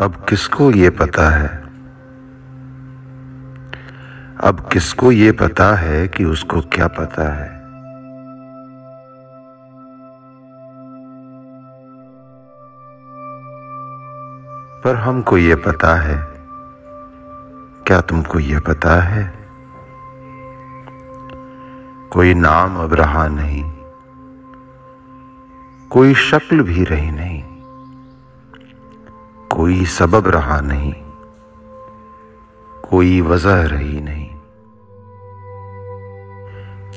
अब किसको ये पता है, अब किसको ये पता है कि उसको क्या पता है। पर हमको ये पता है, क्या तुमको ये पता है। कोई नाम अब रहा नहीं, कोई शक्ल भी रही नहीं, कोई सबब रहा नहीं, कोई वजह रही नहीं।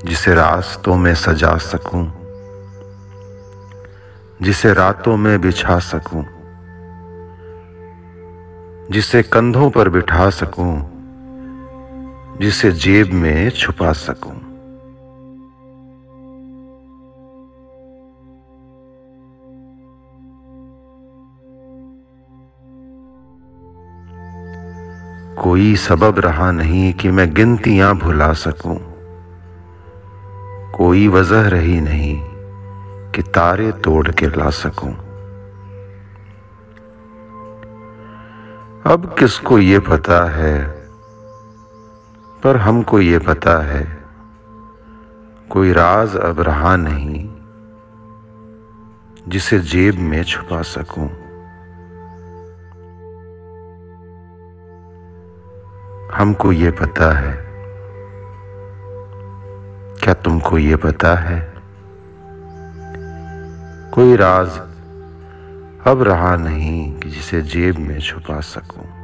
जिसे रास्तों में सजा सकूं, जिसे रातों में बिछा सकूं, जिसे कंधों पर बिठा सकूं, जिसे जेब में छुपा सकूं। कोई सबब रहा नहीं कि मैं गिनतियां भुला सकूं, कोई वजह रही नहीं कि तारे तोड़ के ला सकूं। अब किसको ये पता है, पर हमको ये पता है। कोई राज अब रहा नहीं जिसे जेब में छुपा सकूं, हमको ये पता है। क्या तुमको ये पता है। कोई राज अब रहा नहीं कि जिसे जेब में छुपा सकूं।